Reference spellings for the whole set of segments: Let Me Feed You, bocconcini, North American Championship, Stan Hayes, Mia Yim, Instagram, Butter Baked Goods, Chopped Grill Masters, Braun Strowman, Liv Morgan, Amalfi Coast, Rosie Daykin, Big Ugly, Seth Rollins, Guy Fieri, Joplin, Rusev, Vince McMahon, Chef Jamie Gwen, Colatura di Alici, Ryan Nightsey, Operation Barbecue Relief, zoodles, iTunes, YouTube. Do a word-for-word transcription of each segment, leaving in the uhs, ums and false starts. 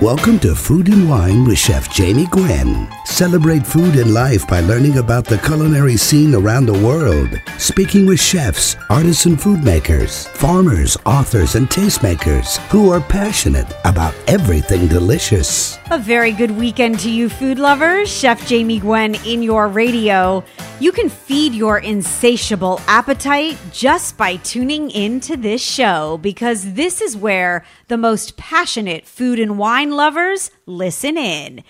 Welcome to Food and Wine with Chef Jamie Gwen. Celebrate food and life by learning about the culinary scene around the world. Speaking with chefs, artisan food makers, farmers, authors, and tastemakers who are passionate about everything delicious. A very good weekend to you, food lovers. Chef Jamie Gwen in your radio. You can feed your insatiable appetite just by tuning in to this show, because this is where the most passionate food and wine lovers listen in.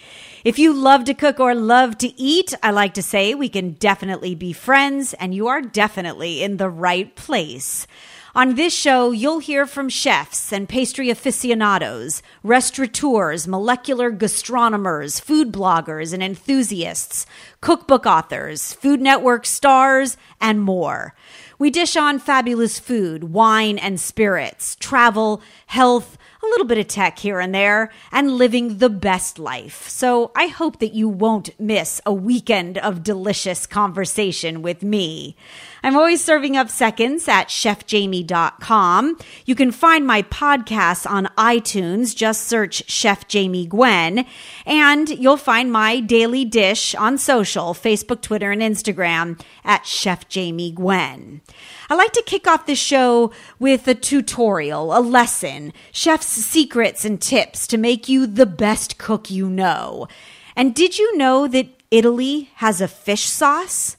If you love to cook or love to eat, I like to say we can definitely be friends, and you are definitely in the right place. On this show, you'll hear from chefs and pastry aficionados, restaurateurs, molecular gastronomers, food bloggers and enthusiasts, cookbook authors, Food Network stars, and more. We dish on fabulous food, wine and spirits, travel, health, a little bit of tech here and there, and living the best life. So I hope that you won't miss a weekend of delicious conversation with me. I'm always serving up seconds at chef jamie dot com. You can find my podcasts on iTunes. Just search Chef Jamie Gwen, and you'll find my daily dish on social, Facebook, Twitter, and Instagram at Chef Jamie Gwen. I like to kick off this show with a tutorial, a lesson, chef's secrets and tips to make you the best cook you know. And did you know that Italy has a fish sauce?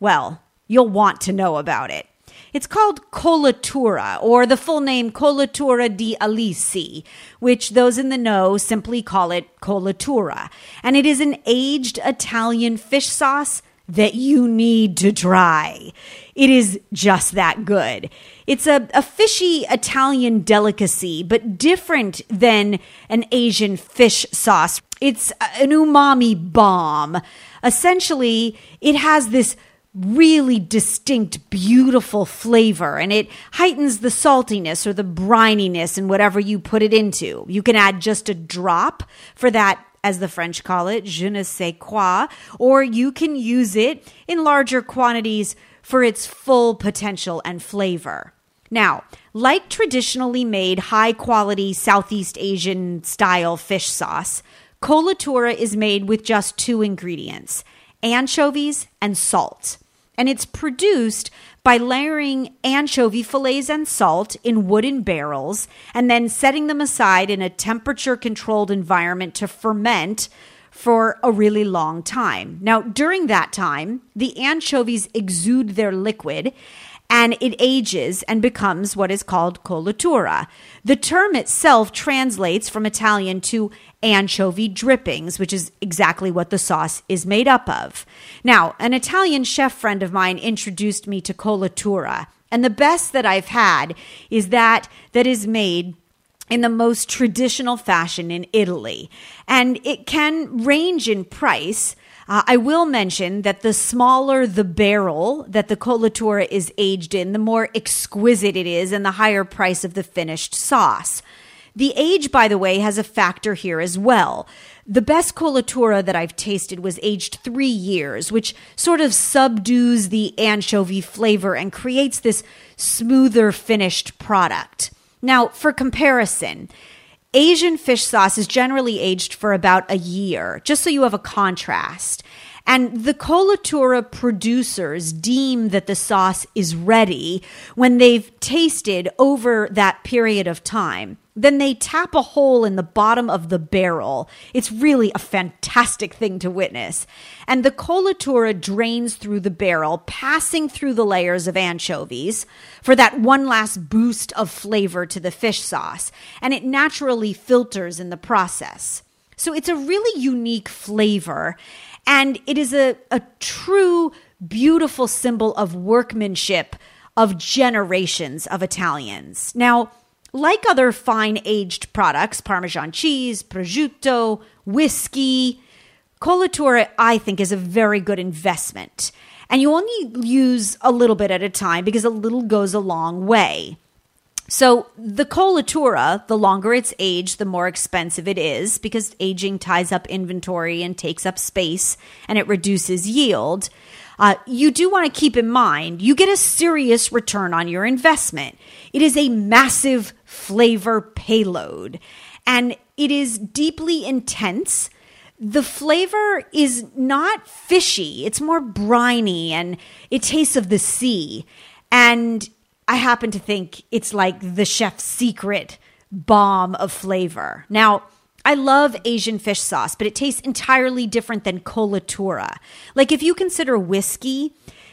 Well, you'll want to know about it. It's called Colatura, or the full name Colatura di Alici, which those in the know simply call it Colatura. And it is an aged Italian fish sauce that you need to try. It is just that good. It's a, a fishy Italian delicacy, but different than an Asian fish sauce. It's an umami bomb. Essentially, it has this really distinct, beautiful flavor, and it heightens the saltiness or the brininess in whatever you put it into. You can add just a drop for that, as the French call it, je ne sais quoi, or you can use it in larger quantities for its full potential and flavor. Now, like traditionally made high-quality Southeast Asian-style fish sauce, Colatura is made with just two ingredients, anchovies and salt. And it's produced by layering anchovy fillets and salt in wooden barrels and then setting them aside in a temperature-controlled environment to ferment for a really long time. Now, during that time, the anchovies exude their liquid and it ages and becomes what is called colatura. The term itself translates from Italian to anchovy drippings, which is exactly what the sauce is made up of. Now, an Italian chef friend of mine introduced me to colatura, and the best that I've had is that that is made in the most traditional fashion in Italy. And it can range in price. Uh, I will mention that the smaller the barrel that the colatura is aged in, the more exquisite it is and the higher price of the finished sauce. The age, by the way, has a factor here as well. The best colatura that I've tasted was aged three years, which sort of subdues the anchovy flavor and creates this smoother finished product. Now, for comparison, Asian fish sauce is generally aged for about a year, just so you have a contrast. And the colatura producers deem that the sauce is ready when they've tasted over that period of time. Then they tap a hole in the bottom of the barrel. It's really a fantastic thing to witness. And the colatura drains through the barrel, passing through the layers of anchovies for that one last boost of flavor to the fish sauce. And it naturally filters in the process. So it's a really unique flavor. And it is a, a true, beautiful symbol of workmanship of generations of Italians. Now, like other fine aged products, Parmesan cheese, prosciutto, whiskey, colatura, I think, is a very good investment. And you only use a little bit at a time because a little goes a long way. So the colatura, the longer it's aged, the more expensive it is, because aging ties up inventory and takes up space and it reduces yield. Uh, you do want to keep in mind, you get a serious return on your investment. It is a massive flavor payload. and it is deeply intense. The flavor is not fishy. It's more briny, and it tastes of the sea. And I happen to think it's like the chef's secret bomb of flavor. Now, I love Asian fish sauce, but it tastes entirely different than Colatura. Like, if you consider whiskey,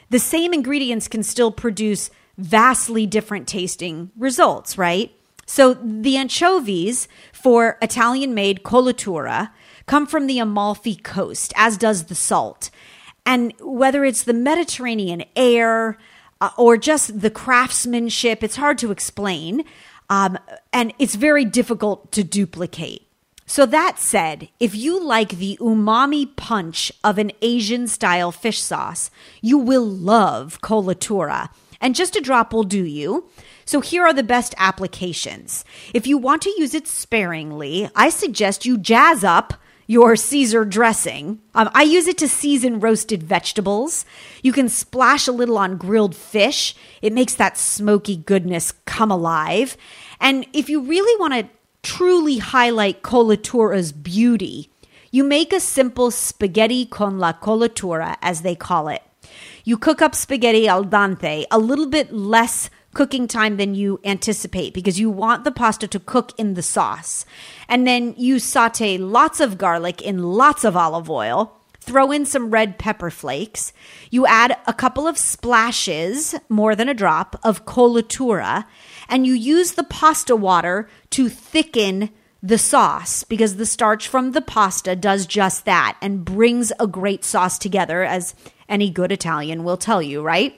the same ingredients can still produce vastly different tasting results, right? So the anchovies for Italian-made Colatura come from the Amalfi Coast, as does the salt. And whether it's the Mediterranean air uh, or just the craftsmanship, it's hard to explain, um, and it's very difficult to duplicate. So that said, if you like the umami punch of an Asian-style fish sauce, you will love Colatura. And just a drop will do you. So here are the best applications. If you want to use it sparingly, I suggest you jazz up your Caesar dressing. Um, I use it to season roasted vegetables. You can splash a little on grilled fish. It makes that smoky goodness come alive. And if you really want to truly highlight Colatura's beauty, you make a simple spaghetti con la Colatura, as they call it. You cook up spaghetti al dente, a little bit less cooking time than you anticipate because you want the pasta to cook in the sauce. And then you saute lots of garlic in lots of olive oil, throw in some red pepper flakes. You add a couple of splashes, more than a drop, of Colatura, and you use the pasta water to thicken the sauce because the starch from the pasta does just that and brings a great sauce together, as any good Italian will tell you, right?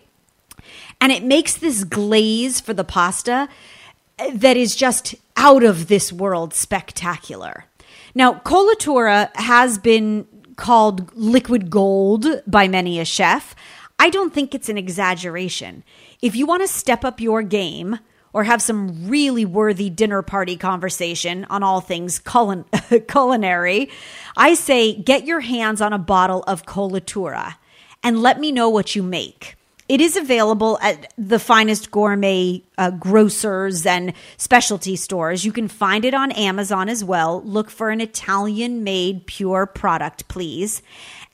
And it makes this glaze for the pasta that is just out of this world spectacular. Now, Colatura has been called liquid gold by many a chef. I don't think it's an exaggeration. If you want to step up your game or have some really worthy dinner party conversation on all things culin- culinary, I say get your hands on a bottle of Colatura and let me know what you make. It is available at the finest gourmet uh, grocers and specialty stores. You can find it on Amazon as well. Look for an Italian-made pure product, please.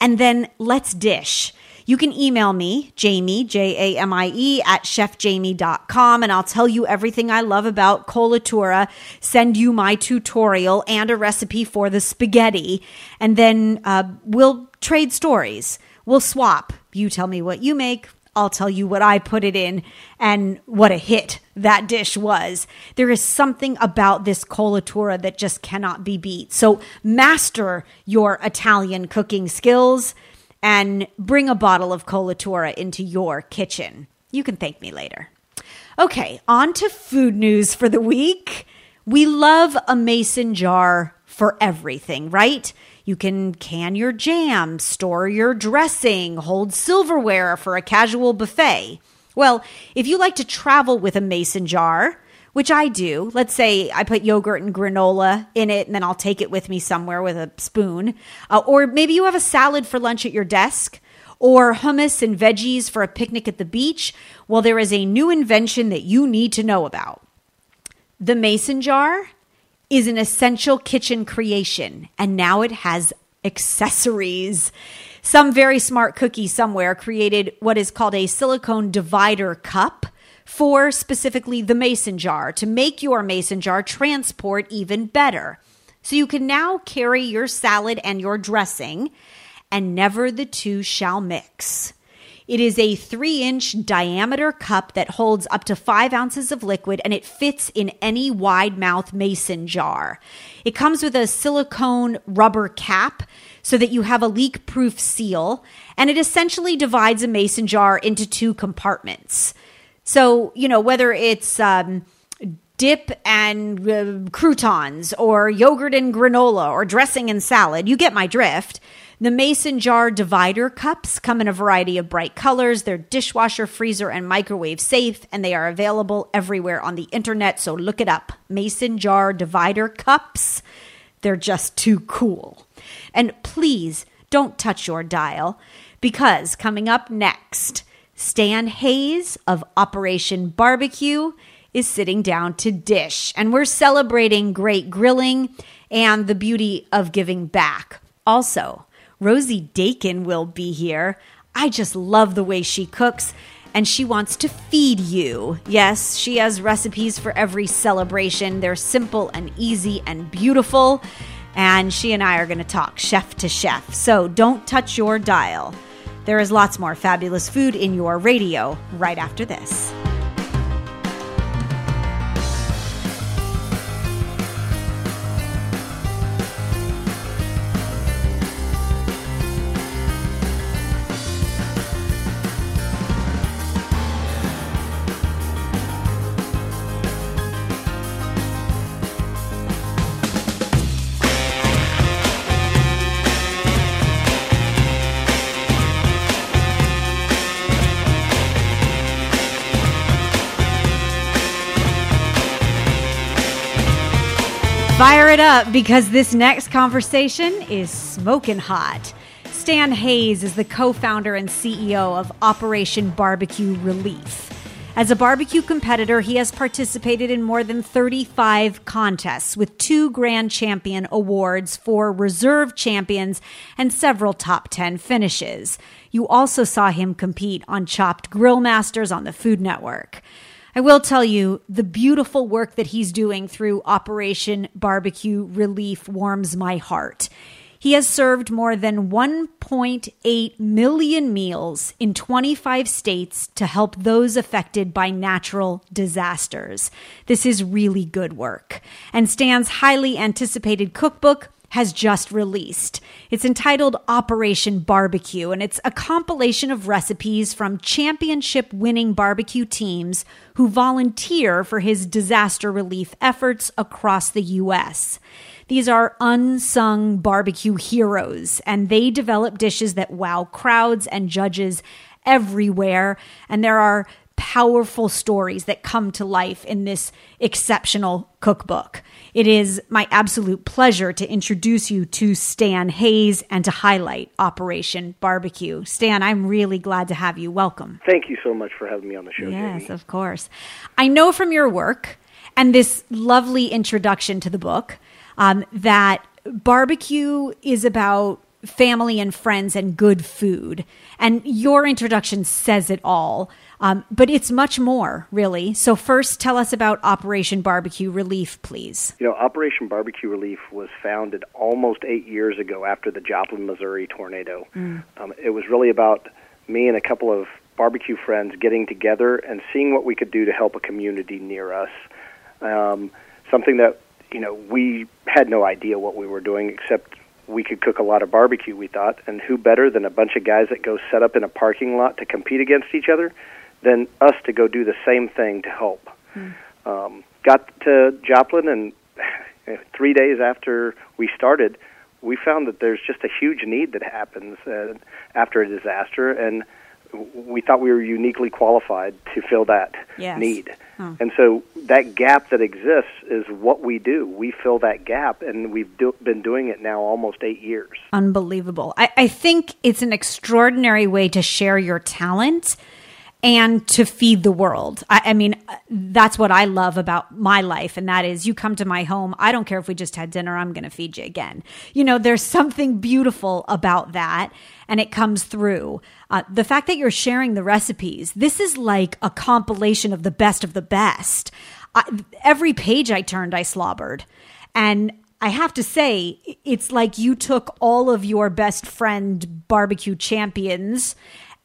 And then let's dish. You can email me, Jamie, J A M I E, at chef jamie dot com, and I'll tell you everything I love about Colatura, send you my tutorial and a recipe for the spaghetti, and then uh, we'll trade stories. We'll swap. You tell me what you make. I'll tell you what I put it in and what a hit that dish was. There is something about this Colatura that just cannot be beat. So master your Italian cooking skills and bring a bottle of Colatura into your kitchen. You can thank me later. Okay, on to food news for the week. We love a mason jar for everything, right? You can can your jam, store your dressing, hold silverware for a casual buffet. Well, if you like to travel with a mason jar, which I do, let's say I put yogurt and granola in it and then I'll take it with me somewhere with a spoon. Uh, or maybe you have a salad for lunch at your desk or hummus and veggies for a picnic at the beach. Well, there is a new invention that you need to know about. The mason jar is an essential kitchen creation, and now it has accessories. Some very smart cookie somewhere created what is called a silicone divider cup for specifically the mason jar to make your mason jar transport even better. So you can now carry your salad and your dressing, and never the two shall mix. It is a three-inch diameter cup that holds up to five ounces of liquid, and it fits in any wide-mouth mason jar. It comes with a silicone rubber cap so that you have a leak-proof seal, and it essentially divides a mason jar into two compartments. So, you know, whether it's um, dip and uh, croutons or yogurt and granola or dressing and salad, you get my drift. The mason jar divider cups come in a variety of bright colors. They're dishwasher, freezer, and microwave safe, and they are available everywhere on the internet, so look it up. Mason jar divider cups, they're just too cool. And please don't touch your dial, because coming up next, Stan Hayes of Operation Barbecue is sitting down to dish. And we're celebrating great grilling and the beauty of giving back. Also, Rosie Daykin will be here. I just love the way she cooks, and she wants to feed you. Yes, she has recipes for every celebration. They're simple and easy and beautiful. And she and I are going to talk chef to chef. So don't touch your dial. There is lots more fabulous food in your radio right after this. Fire it up, because this next conversation is smoking hot. Stan Hayes is the co-founder and C E O of Operation Barbecue Relief. As a barbecue competitor, he has participated in more than thirty-five contests with two Grand Champion awards, four Reserve Champions, and several top ten finishes. You also saw him compete on Chopped Grill Masters on the Food Network. I will tell you, the beautiful work that he's doing through Operation Barbecue Relief warms my heart. He has served more than one point eight million meals in twenty-five states to help those affected by natural disasters. This is really good work. And Stan's highly anticipated cookbook has just released. It's entitled Operation Barbecue, and it's a compilation of recipes from championship-winning barbecue teams who volunteer for his disaster relief efforts across the U S These are unsung barbecue heroes, and they develop dishes that wow crowds and judges everywhere, and there are powerful stories that come to life in this exceptional cookbook. It is my absolute pleasure to introduce you to Stan Hayes and to highlight Operation Barbecue. Stan, I'm really glad to have you. Welcome. Thank you so much for having me on the show, Yes, Jamie. Of course. I know from your work and this lovely introduction to the book um, that barbecue is about family and friends and good food. And your introduction says it all. Um, but it's much more, really. So first, tell us about Operation Barbecue Relief, please. You know, Operation Barbecue Relief was founded almost eight years ago after the Joplin, Missouri tornado. Mm. Um, it was really about me and a couple of barbecue friends getting together and seeing what we could do to help a community near us. Um, something that, you know, we had no idea what we were doing, except we could cook a lot of barbecue, we thought. And who better than a bunch of guys that go set up in a parking lot to compete against each other than us to go do the same thing to help. Hmm. Um, got to Joplin, and three days after we started, we found that there's just a huge need that happens uh, after a disaster, and we thought we were uniquely qualified to fill that yes. need. Hmm. And so that gap that exists is what we do. We fill that gap, and we've do- been doing it now almost eight years. Unbelievable. I-, I think it's an extraordinary way to share your talent and to feed the world. I, I mean, that's what I love about my life. And that is, you come to my home, I don't care if we just had dinner, I'm going to feed you again. You know, there's something beautiful about that. And it comes through. Uh, the fact that you're sharing the recipes, this is like a compilation of the best of the best. I, every page I turned, I slobbered. And I have to say, it's like you took all of your best friend barbecue champions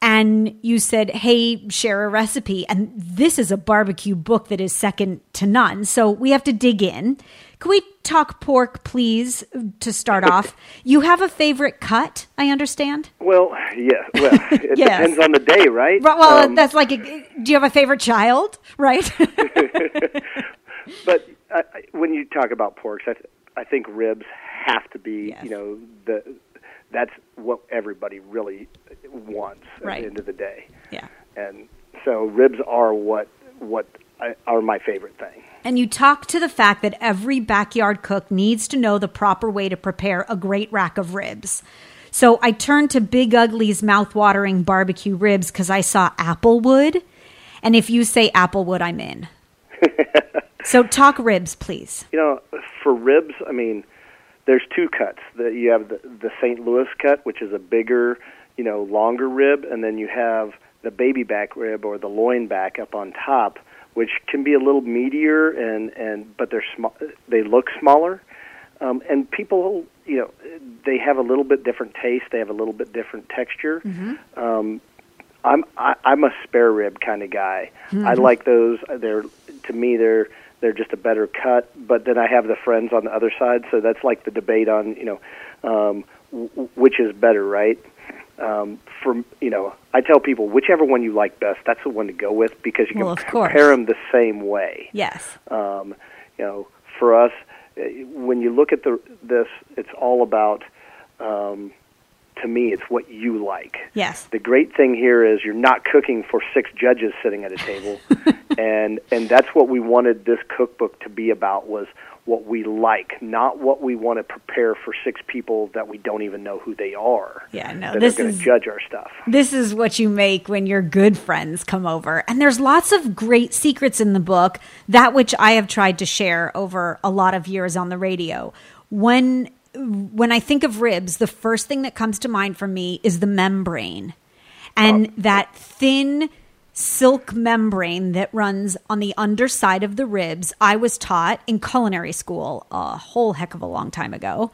and you said, hey, share a recipe. And this is a barbecue book that is second to none. So we have to dig in. Can we talk pork, please, to start off? You have a favorite cut, I understand? Well, yeah. Well, it yes. depends on the day, right? Well, um, that's like, a, do you have a favorite child, right? But I, I, when you talk about porks, I, th- I think ribs have to be, yes. you know, the... That's what everybody really wants at right. the end of the day. Yeah. And so ribs are what what I, are my favorite thing. And you talk to the fact that every backyard cook needs to know the proper way to prepare a great rack of ribs. So I turned to Big Ugly's mouthwatering barbecue ribs because I saw applewood. And if you say applewood, I'm in. So talk ribs, please. You know, for ribs, I mean, there's two cuts. The, you have the, the Saint Louis cut, which is a bigger, you know, longer rib, and then you have the baby back rib or the loin back up on top, which can be a little meatier, and, and but they're sm- they look smaller. Um, and people, you know, they have a little bit different taste. They have a little bit different texture. Mm-hmm. Um, I'm I, I'm a spare rib kind of guy. Mm-hmm. I like those. They're to me they're they're just a better cut. But then I have the friends on the other side, so that's like the debate on you know um, w- which is better, right? Um, for you know, I tell people whichever one you like best, that's the one to go with because you well, can prepare them the same way. Yes. Um, you know, for us, when you look at the this, it's all about. Um, To me, it's what you like. Yes. The great thing here is you're not cooking for six judges sitting at a table, and and that's what we wanted this cookbook to be about was what we like, not what we want to prepare for six people that we don't even know who they are. Yeah, no, that this are going to judge our stuff. This is what you make when your good friends come over, and there's lots of great secrets in the book, that which I have tried to share over a lot of years on the radio. When When I think of ribs, the first thing that comes to mind for me is the membrane and oh. that thin silk membrane that runs on the underside of the ribs. I was taught in culinary school a whole heck of a long time ago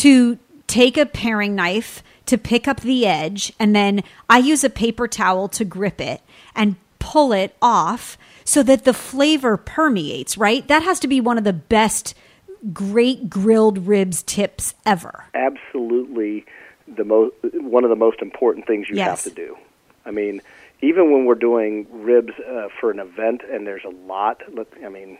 to take a paring knife to pick up the edge, and then I use a paper towel to grip it and pull it off so that the flavor permeates, right? That has to be one of the best great grilled ribs tips ever. Absolutely, the most one of the most important things you yes. have to do. I mean, even when we're doing ribs uh, for an event, and there's a lot. I mean,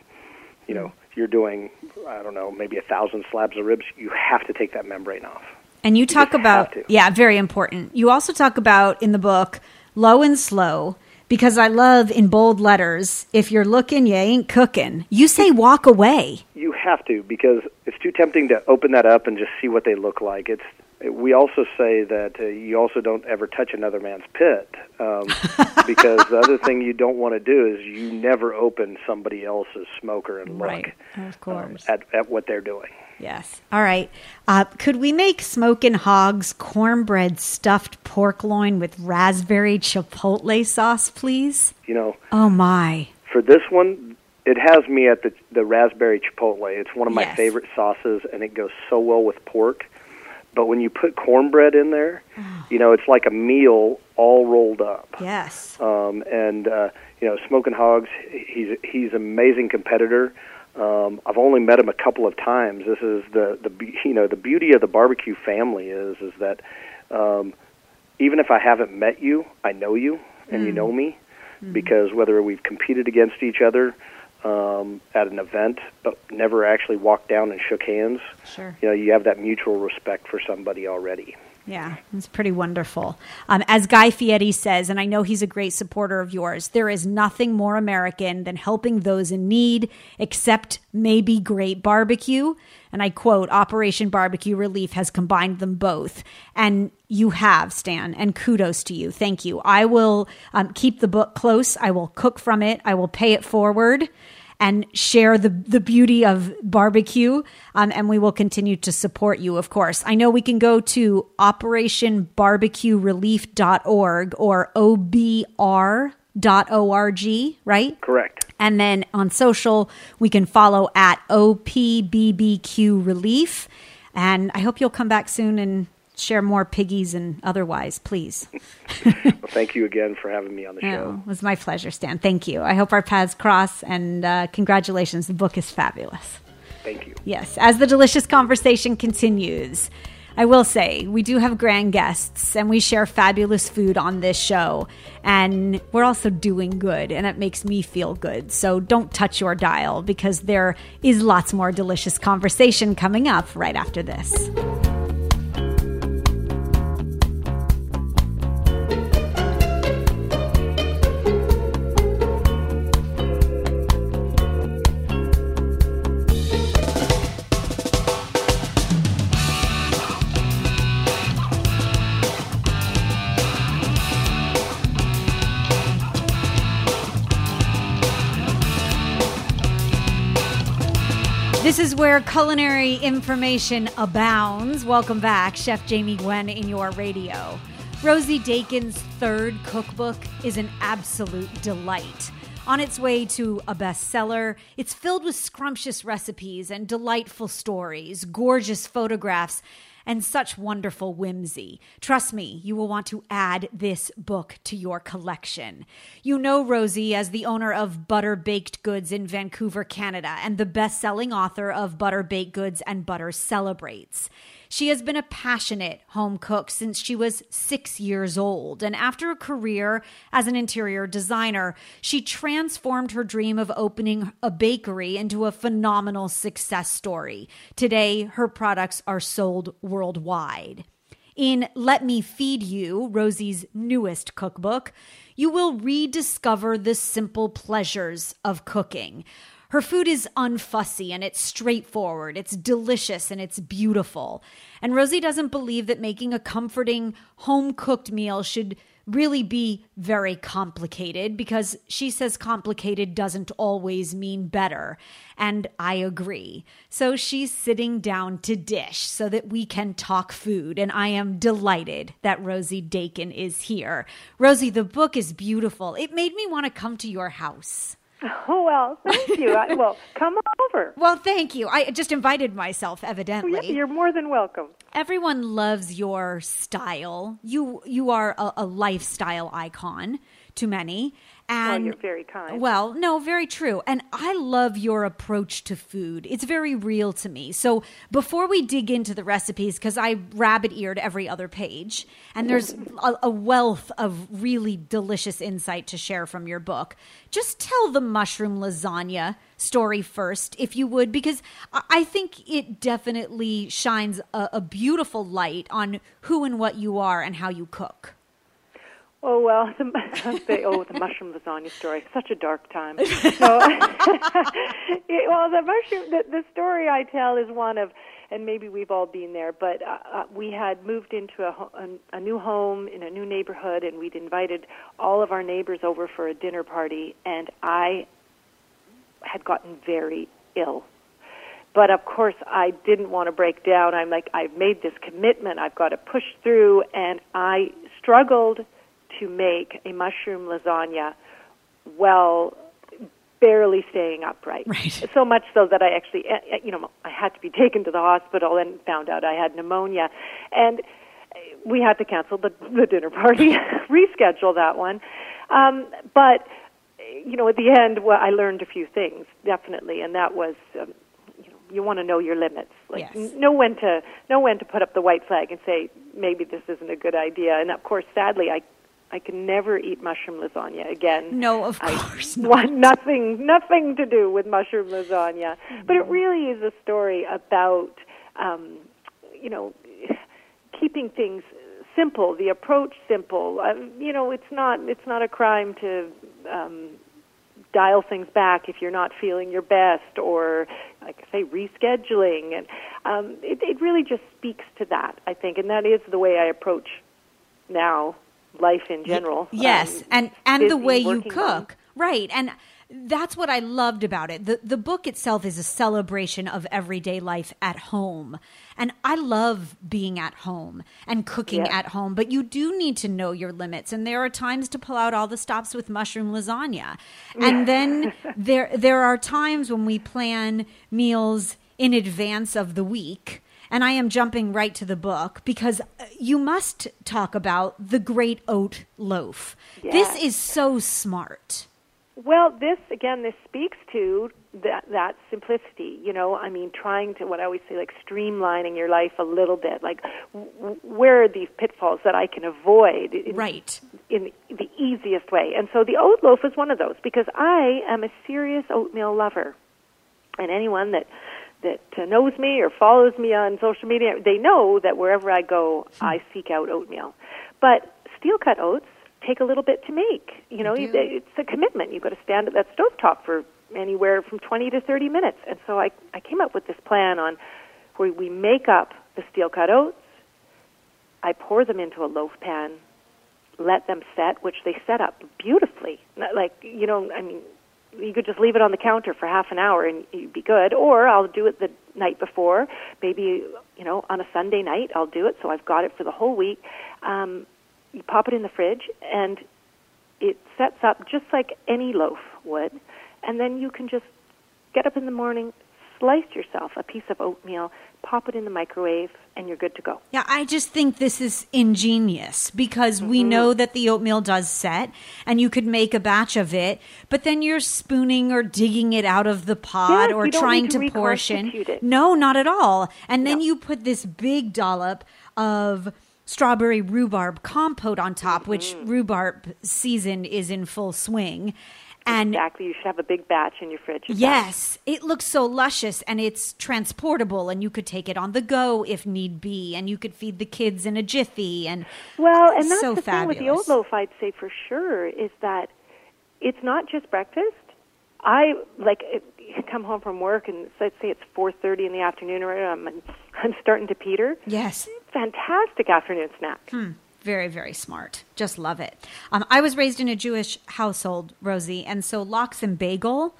you know, you're doing I don't know maybe a thousand slabs of ribs. You have to take that membrane off. And you, you talk about yeah, very important. You also talk about in the book low and slow. Because I love in bold letters, if you're looking, you ain't cooking. You say walk away. You have to because it's too tempting to open that up and just see what they look like. It's. We also say that uh, you also don't ever touch another man's pit um, because the other thing you don't want to do is you never open somebody else's smoker and look right. of course. Um, at, at what they're doing. Yes. All right. Uh, could we make smoking hogs cornbread stuffed pork loin with raspberry chipotle sauce, please? You know. Oh, my. For this one, it has me at the, the raspberry chipotle. It's one of my yes. favorite sauces, and it goes so well with pork. But when you put cornbread in there, oh. you know, it's like a meal all rolled up. Yes. Um, and, uh, you know, smoking hogs, he's, he's an amazing competitor. Um, I've only met him a couple of times. This is the, the you know the beauty of the barbecue family is is that um, even if I haven't met you, I know you and mm. you know me mm. because whether we've competed against each other um, at an event but never actually walked down and shook hands, sure. you know you have that mutual respect for somebody already. Yeah, it's pretty wonderful. Um, as Guy Fieri says, and I know he's a great supporter of yours, there is nothing more American than helping those in need, except maybe great barbecue. And I quote, Operation Barbecue Relief has combined them both. And you have, Stan, and kudos to you. Thank you. I will um, keep the book close. I will cook from it. I will pay it forward and share the, the beauty of barbecue, um, and we will continue to support you, of course. I know we can go to operation barbecue relief dot org or O B R dot org, right? Correct. And then on social, we can follow at O P B B Q Relief, and I hope you'll come back soon and share more piggies and otherwise, please. Well, thank you again for having me on the show. Oh, it was my pleasure, Stan. Thank you. I hope our paths cross, and uh, congratulations. The book is fabulous. Thank you. Yes. As the delicious conversation continues, I will say we do have grand guests and we share fabulous food on this show, and we're also doing good, and it makes me feel good. So don't touch your dial because there is lots more delicious conversation coming up right after this. is where culinary information abounds. Welcome back, Chef Jamie Gwen in your radio. Rosie Daykin's third cookbook is an absolute delight. On its way to a bestseller, it's filled with scrumptious recipes and delightful stories, gorgeous photographs, and such wonderful whimsy. Trust me, you will want to add this book to your collection. You know Rosie as the owner of Butter Baked Goods in Vancouver, Canada, and the best-selling author of Butter Baked Goods and Butter Celebrates. She has been a passionate home cook since she was six years old, and after a career as an interior designer, she transformed her dream of opening a bakery into a phenomenal success story. Today, her products are sold worldwide. In Let Me Feed You, Rosie's newest cookbook, you will rediscover the simple pleasures of cooking. Her food is unfussy and it's straightforward, it's delicious and it's beautiful. And Rosie doesn't believe that making a comforting home-cooked meal should really be very complicated because she says complicated doesn't always mean better. And I agree. So she's sitting down to dish so that we can talk food. And I am delighted that Rosie Daykin is here. Rosie, the book is beautiful. It made me want to come to your house. Oh, well, thank you. I, well, come over. Well, thank you. I just invited myself, evidently. Oh, yeah, you're more than welcome. Everyone loves your style. You you are a, a lifestyle icon to many. And, oh, you're very kind. Well, no, very true. And I love your approach to food. It's very real to me. So before we dig into the recipes, because I rabbit-eared every other page, and there's a, a wealth of really delicious insight to share from your book, just tell the mushroom lasagna story first, if you would, because I think it definitely shines a, a beautiful light on who and what you are and how you cook. Oh, well, the, the, oh, the mushroom lasagna story, such a dark time. So, it, well, the mushroom, the, the story I tell is one of, and maybe we've all been there, but uh, we had moved into a, a, a new home in a new neighborhood, and we'd invited all of our neighbors over for a dinner party, and I had gotten very ill. But, of course, I didn't want to break down. I'm like, I've made this commitment. I've got to push through, and I struggled to make a mushroom lasagna while barely staying upright. Right. So much so that I actually, you know, I had to be taken to the hospital and found out I had pneumonia. And we had to cancel the, the dinner party, reschedule that one. Um, but, you know, at the end, well, I learned a few things, definitely, and that was... Um, You want to know your limits. Like, yes. Know when to know when to put up the white flag and say, maybe this isn't a good idea. And, of course, sadly, I I can never eat mushroom lasagna again. No, of I course not. Want nothing, nothing to do with mushroom lasagna. Mm-hmm. But it really is a story about, um, you know, keeping things simple, the approach simple. Um, you know, it's not it's not a crime to... Um, dial things back if you're not feeling your best, or, like I say, rescheduling. And um, it, it really just speaks to that, I think, and that is the way I approach now life in general. Yes, um, and, and the way you cook. Right, and that's what I loved about it. The the book itself is a celebration of everyday life at home. And I love being at home and cooking yeah. at home, but you do need to know your limits. And there are times to pull out all the stops with mushroom lasagna. And yeah. then there there are times when we plan meals in advance of the week. And I am jumping right to the book because you must talk about the Great Oat Loaf. Yeah. This is so smart. Well, this, again, this speaks to that, that simplicity, you know, I mean, trying to, what I always say, like streamlining your life a little bit, like w- where are these pitfalls that I can avoid in, right. in the easiest way? And so the oat loaf is one of those because I am a serious oatmeal lover. And anyone that, that knows me or follows me on social media, they know that wherever I go, I seek out oatmeal. But steel-cut oats take a little bit to make. You know, you, it's a commitment. You've got to stand at that stovetop for anywhere from twenty to thirty minutes. And so I, I came up with this plan on where we make up the steel-cut oats. I pour them into a loaf pan, let them set, which they set up beautifully. Like, you know, I mean, you could just leave it on the counter for half an hour and you'd be good. Or I'll do it the night before. Maybe, you know, on a Sunday night I'll do it, so I've got it for the whole week. Um, you pop it in the fridge, and it sets up just like any loaf would. And then you can just get up in the morning, slice yourself a piece of oatmeal, pop it in the microwave, and you're good to go. Yeah, I just think this is ingenious because mm-hmm. we know that the oatmeal does set, and you could make a batch of it, but then you're spooning or digging it out of the pod yes, or trying to, to portion. It. No, not at all. And no. then you put this big dollop of strawberry rhubarb compote on top, mm-hmm. which rhubarb season is in full swing. And exactly. You should have a big batch in your fridge. Yes. That. It looks so luscious, and it's transportable, and you could take it on the go if need be, and you could feed the kids in a jiffy. And well, and that's so the fabulous. Thing with the oat loaf, I'd say for sure, is that it's not just breakfast. I, like, come home from work, and let's say it's four thirty in the afternoon, or I'm, I'm starting to peter. Yes. Fantastic afternoon snack. Hmm. Very, very smart. Just love it. Um, I was raised in a Jewish household, Rosie, and so lox and bagel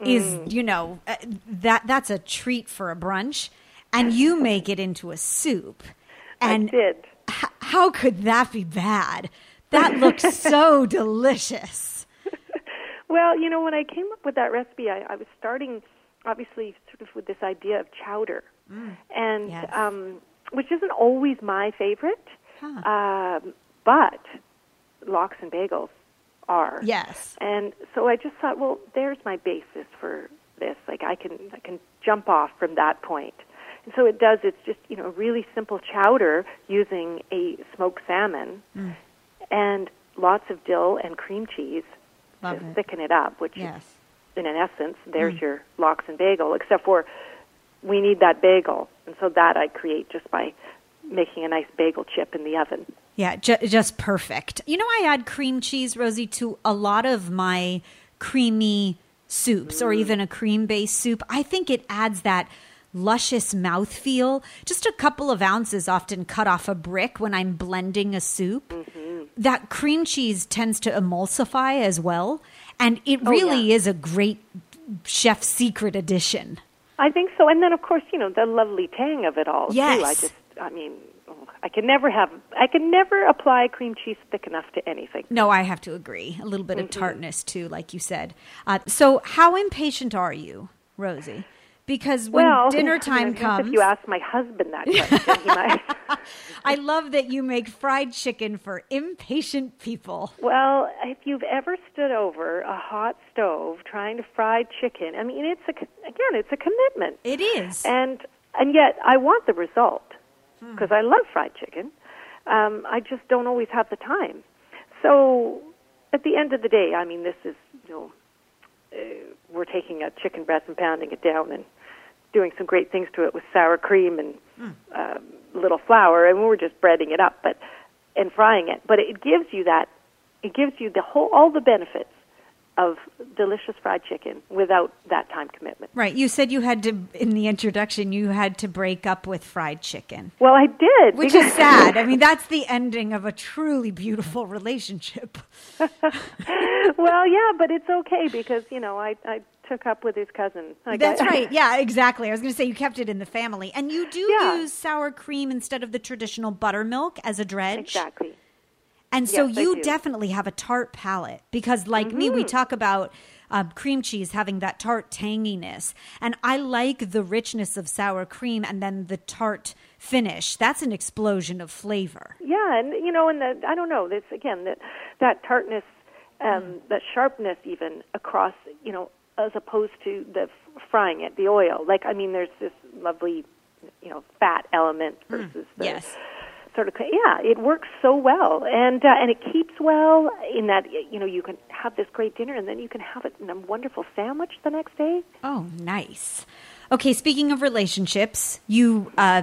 is, mm. you know, uh, that that's a treat for a brunch. And you make it into a soup. And I did. H- how could that be bad? That looks so delicious. Well, you know, when I came up with that recipe, I, I was starting, obviously, sort of with this idea of chowder, mm. and yes. um, which isn't always my favorite. Huh. Um, but lox and bagels are. Yes. And so I just thought, well, there's my basis for this. Like I can I can jump off from that point. And so it does, it's just, you know, really simple chowder using a smoked salmon mm. and lots of dill and cream cheese Love to it. Thicken it up, which yes. is, in an essence, there's mm. your lox and bagel, except for we need that bagel. And so that I create just by making a nice bagel chip in the oven. Yeah, ju- just perfect. You know, I add cream cheese, Rosie, to a lot of my creamy soups mm. or even a cream-based soup. I think it adds that luscious mouthfeel. Just a couple of ounces often cut off a brick when I'm blending a soup. Mm-hmm. That cream cheese tends to emulsify as well. And it oh, really yeah. is a great chef secret addition. I think so. And then, of course, you know, the lovely tang of it all. Yes. Too. I just I mean, I can never have, I can never apply cream cheese thick enough to anything. No, I have to agree. A little bit mm-hmm. of tartness too, like you said. Uh, so how impatient are you, Rosie? Because when well, dinner time comes. If you ask my husband that question, he might. I love that you make fried chicken for impatient people. Well, if you've ever stood over a hot stove trying to fry chicken, I mean, it's a, again, it's a commitment. It is. And, and yet I want the result. Because I love fried chicken. Um, I just don't always have the time. So at the end of the day, I mean, this is, you know, uh, we're taking a chicken breast and pounding it down and doing some great things to it with sour cream and mm. uh, little flour, and we're just breading it up but and frying it. But it gives you that, it gives you the whole, all the benefits of delicious fried chicken without that time commitment. Right. You said you had to, in the introduction, you had to break up with fried chicken. Well, I did. Which is sad. I mean, that's the ending of a truly beautiful relationship. Well, yeah, but it's okay because, you know, I, I took up with his cousin. Like that's I, right. Yeah, exactly. I was going to say you kept it in the family. And you do yeah. use sour cream instead of the traditional buttermilk as a dredge. Exactly. And so yes, you definitely have a tart palate because like mm-hmm. me, we talk about um, cream cheese having that tart tanginess. And I like the richness of sour cream and then the tart finish. That's an explosion of flavor. Yeah. And, you know, and the, I don't know, it's, again, that, that tartness, um, mm. that sharpness even across, you know, as opposed to the f- frying it, the oil. Like, I mean, there's this lovely, you know, fat element versus mm. the... Yes. Sort of, yeah, it works so well, and uh, and it keeps well in that, you know, you can have this great dinner, and then you can have it in a wonderful sandwich the next day. Oh, nice. Okay, speaking of relationships, you uh,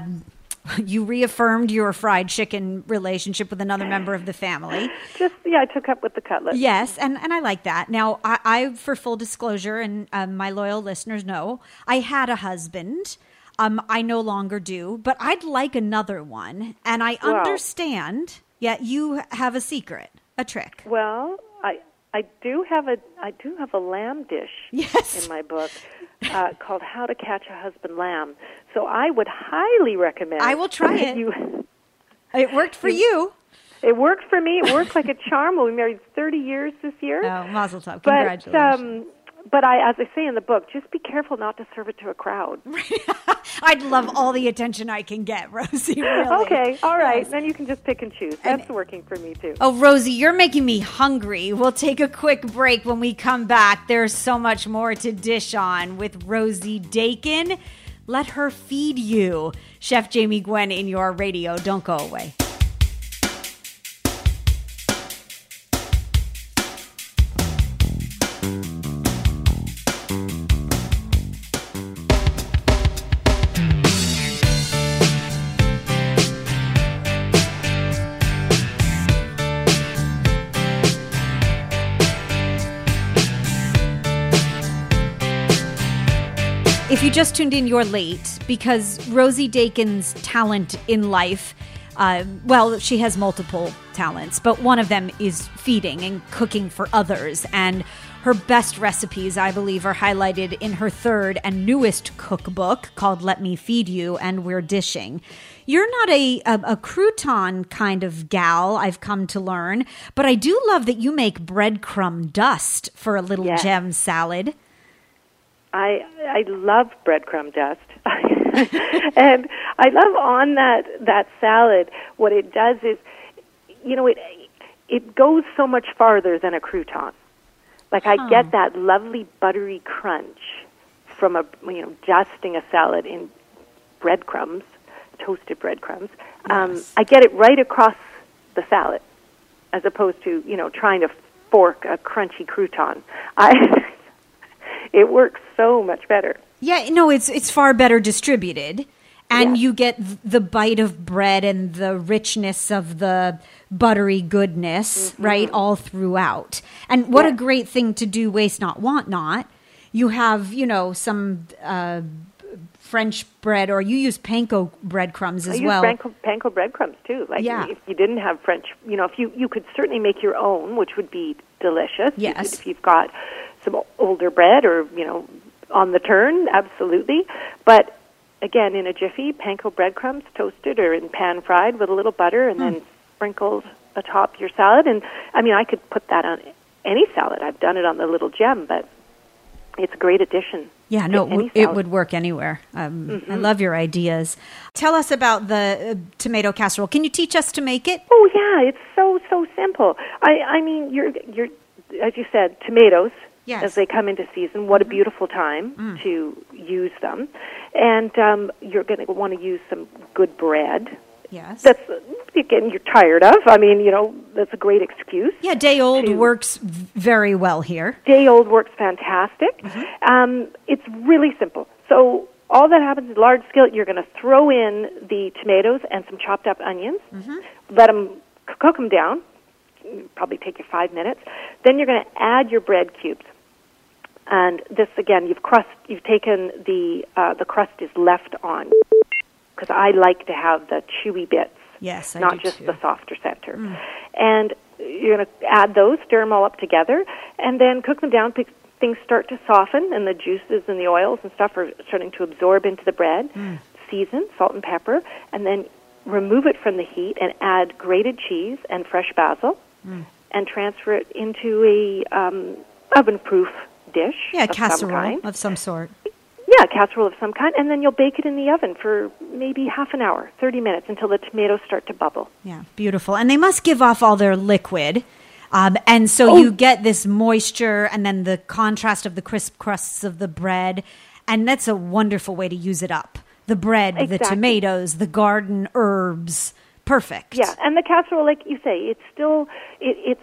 you reaffirmed your fried chicken relationship with another member of the family. Just, yeah, I took up with the cutlets. Yes, and, and I like that. Now, I, I for full disclosure, and um, my loyal listeners know, I had a husband. Um, I no longer do, but I'd like another one. And I wow. understand, yet you have a secret, a trick. Well, I I do have a I do have a lamb dish yes. in my book uh, called How to Catch a Husband Lamb. So I would highly recommend. I will try it. You, it worked for you. It worked for me. It worked like a charm. We married thirty years this year. Oh, mazel tov. Congratulations. But, um, but I, as I say in the book, just be careful not to serve it to a crowd. I'd love all the attention I can get, Rosie. Really. Okay. All right. Yes. Then you can just pick and choose. That's and, working for me, too. Oh, Rosie, you're making me hungry. We'll take a quick break. When we come back, there's so much more to dish on with Rosie Daykin. Let her feed you. Chef Jamie Gwen in your radio. Don't go away. If you just tuned in, you're late because Rosie Daykin's talent in life, uh, well, she has multiple talents, but one of them is feeding and cooking for others. And her best recipes, I believe, are highlighted in her third and newest cookbook called Let Me Feed You and We're Dishing. You're not a, a, a crouton kind of gal, I've come to learn, but I do love that you make breadcrumb dust for a little yeah. gem salad. I I love breadcrumb dust, and I love on that, that salad. What it does is, you know, it it goes so much farther than a crouton. Like I oh. get that lovely buttery crunch from a you know dusting a salad in breadcrumbs, toasted breadcrumbs. Um, yes. I get it right across the salad, as opposed to you know trying to fork a crunchy crouton. I. It works so much better. Yeah, no, it's it's far better distributed. And yeah. you get the bite of bread and the richness of the buttery goodness, mm-hmm. right, all throughout. And what yeah. a great thing to do, waste not, want not. You have, you know, some uh, French bread, or you use panko breadcrumbs as I use well. Panko, panko breadcrumbs, too. Like yeah. if you didn't have French, you know, if you, you could certainly make your own, which would be delicious. Yes. If you've got some older bread or, you know, on the turn, absolutely. But, again, in a jiffy, panko breadcrumbs toasted or in pan-fried with a little butter and mm. then sprinkled atop your salad. And, I mean, I could put that on any salad. I've done it on the little gem, but it's a great addition. Yeah, no, it, w- it would work anywhere. Um, mm-hmm. I love your ideas. Tell us about the uh, tomato casserole. Can you teach us to make it? Oh, yeah, it's so, so simple. I, I mean, you're, you're, as you said, tomatoes. Yes. As they come into season, what a beautiful time mm. to use them. And um, you're going to want to use some good bread. Yes. That's, again, you're tired of. I mean, you know, that's a great excuse. Yeah, day old to, works very well here. Day old works fantastic. Mm-hmm. Um, it's really simple. So all that happens is large skillet, you're going to throw in the tomatoes and some chopped up onions. Mm-hmm. Let them cook them down. It'll probably take you five minutes. Then you're going to add your bread cubes. And this, again, you've crust. You've taken the uh, the crust is left on because I like to have the chewy bits, yes, I not just too. the softer center. Mm. And you're going to add those, stir them all up together, and then cook them down. Things start to soften, and the juices and the oils and stuff are starting to absorb into the bread. Mm. Season, salt and pepper, and then remove it from the heat and add grated cheese and fresh basil, mm. and transfer it into a um, oven-proof dish. Yeah, a casserole of some sort. Yeah, a casserole of some kind. And then you'll bake it in the oven for maybe half an hour, thirty minutes, until the tomatoes start to bubble. Yeah, beautiful. And they must give off all their liquid. Um, and so oh. you get this moisture and then the contrast of the crisp crusts of the bread. And that's a wonderful way to use it up. The bread, exactly. the tomatoes, the garden herbs. Perfect. Yeah, and the casserole, like you say, it's still, it, it's,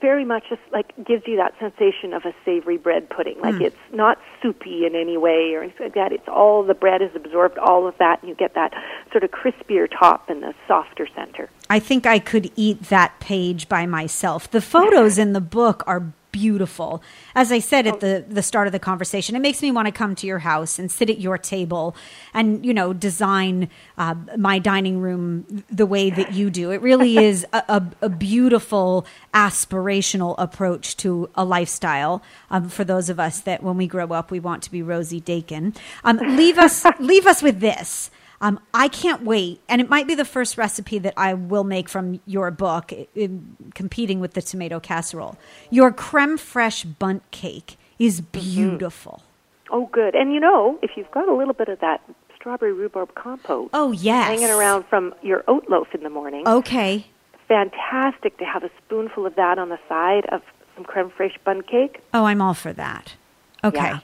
very much just like gives you that sensation of a savory bread pudding. Like mm. it's not soupy in any way or anything like that. It's all the bread has absorbed all of that, and you get that sort of crispier top and the softer center. I think I could eat that page by myself. The photos in the book are beautiful. As I said at the, the start of the conversation, it makes me want to come to your house and sit at your table and, you know, design uh, my dining room the way that you do. It really is a, a, a beautiful, aspirational approach to a lifestyle um, for those of us that when we grow up, we want to be Rosie Daykin. Um, leave us, leave us with this. Um, I can't wait, and it might be the first recipe that I will make from your book, in competing with the tomato casserole. Your creme fraiche bundt cake is beautiful. Mm-hmm. Oh, good. And, you know, if you've got a little bit of that strawberry rhubarb compote oh, yes. hanging around from your oat loaf in the morning, okay, fantastic to have a spoonful of that on the side of some creme fraiche bundt cake. Oh, I'm all for that. Okay. Yeah.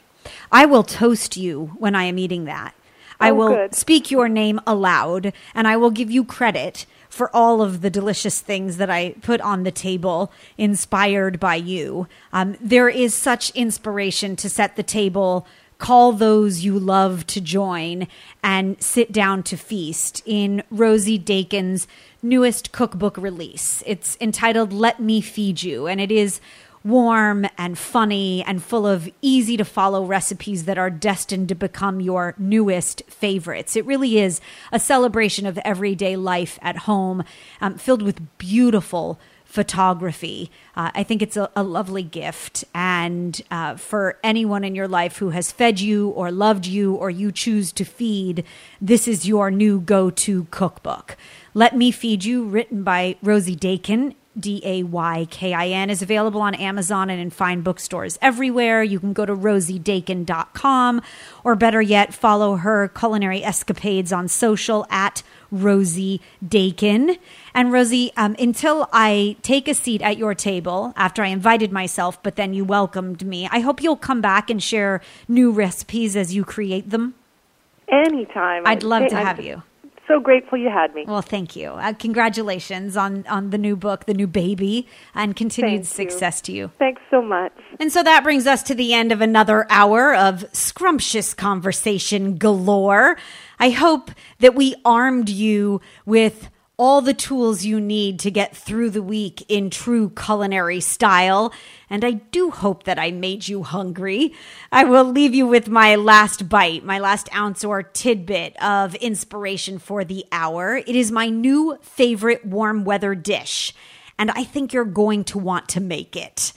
I will toast you when I am eating that. I will oh, good. speak your name aloud, and I will give you credit for all of the delicious things that I put on the table, inspired by you. Um, there is such inspiration to set the table, call those you love to join, and sit down to feast in Rosie Daykin's newest cookbook release. It's entitled Let Me Feed You, and it is warm and funny and full of easy-to-follow recipes that are destined to become your newest favorites. It really is a celebration of everyday life at home, um, filled with beautiful photography. Uh, I think it's a, a lovely gift. And uh, for anyone in your life who has fed you or loved you or you choose to feed, this is your new go-to cookbook. Let Me Feed You, written by Rosie Daykin, D A Y K I N, is available on Amazon and in fine bookstores everywhere. You can go to rosie daykin dot com, or better yet, follow her culinary escapades on social at Rosie Daykin. And Rosie, um, until I take a seat at your table after I invited myself, but then you welcomed me, I hope you'll come back and share new recipes as you create them. Anytime. I'd love I, to have I, you. So grateful you had me. Well, thank you. Uh, congratulations on, on the new book, the new baby, and continued success to you. Thanks so much. And so that brings us to the end of another hour of scrumptious conversation galore. I hope that we armed you with all the tools you need to get through the week in true culinary style. And I do hope that I made you hungry. I will leave you with my last bite, my last ounce or tidbit of inspiration for the hour. It is my new favorite warm weather dish, and I think you're going to want to make it.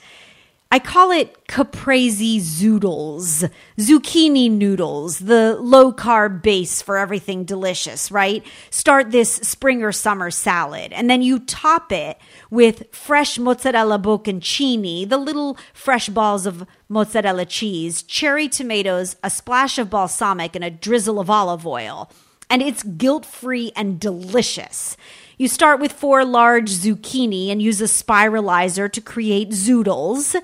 I call it caprese zoodles, zucchini noodles, the low-carb base for everything delicious, right? Start this spring or summer salad, and then you top it with fresh mozzarella bocconcini, the little fresh balls of mozzarella cheese, cherry tomatoes, a splash of balsamic, and a drizzle of olive oil. And it's guilt-free and delicious. You start with four large zucchini and use a spiralizer to create zoodles.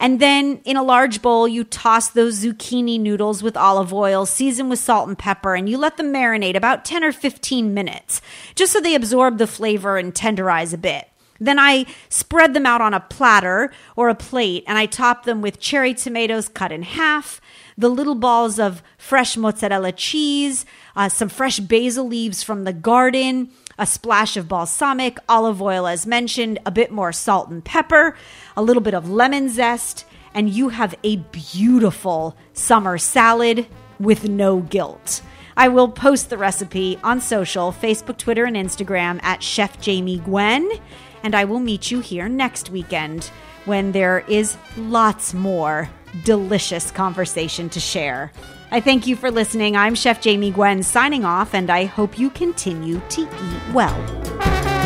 And then in a large bowl, you toss those zucchini noodles with olive oil, season with salt and pepper, and you let them marinate about ten or fifteen minutes, just so they absorb the flavor and tenderize a bit. Then I spread them out on a platter or a plate, and I top them with cherry tomatoes cut in half, the little balls of fresh mozzarella cheese, uh, some fresh basil leaves from the garden, a splash of balsamic, olive oil as mentioned, a bit more salt and pepper, a little bit of lemon zest, and you have a beautiful summer salad with no guilt. I will post the recipe on social, Facebook, Twitter, and Instagram at Chef Jamie Gwen, and I will meet you here next weekend when there is lots more delicious conversation to share. I thank you for listening. I'm Chef Jamie Gwen signing off, and I hope you continue to eat well.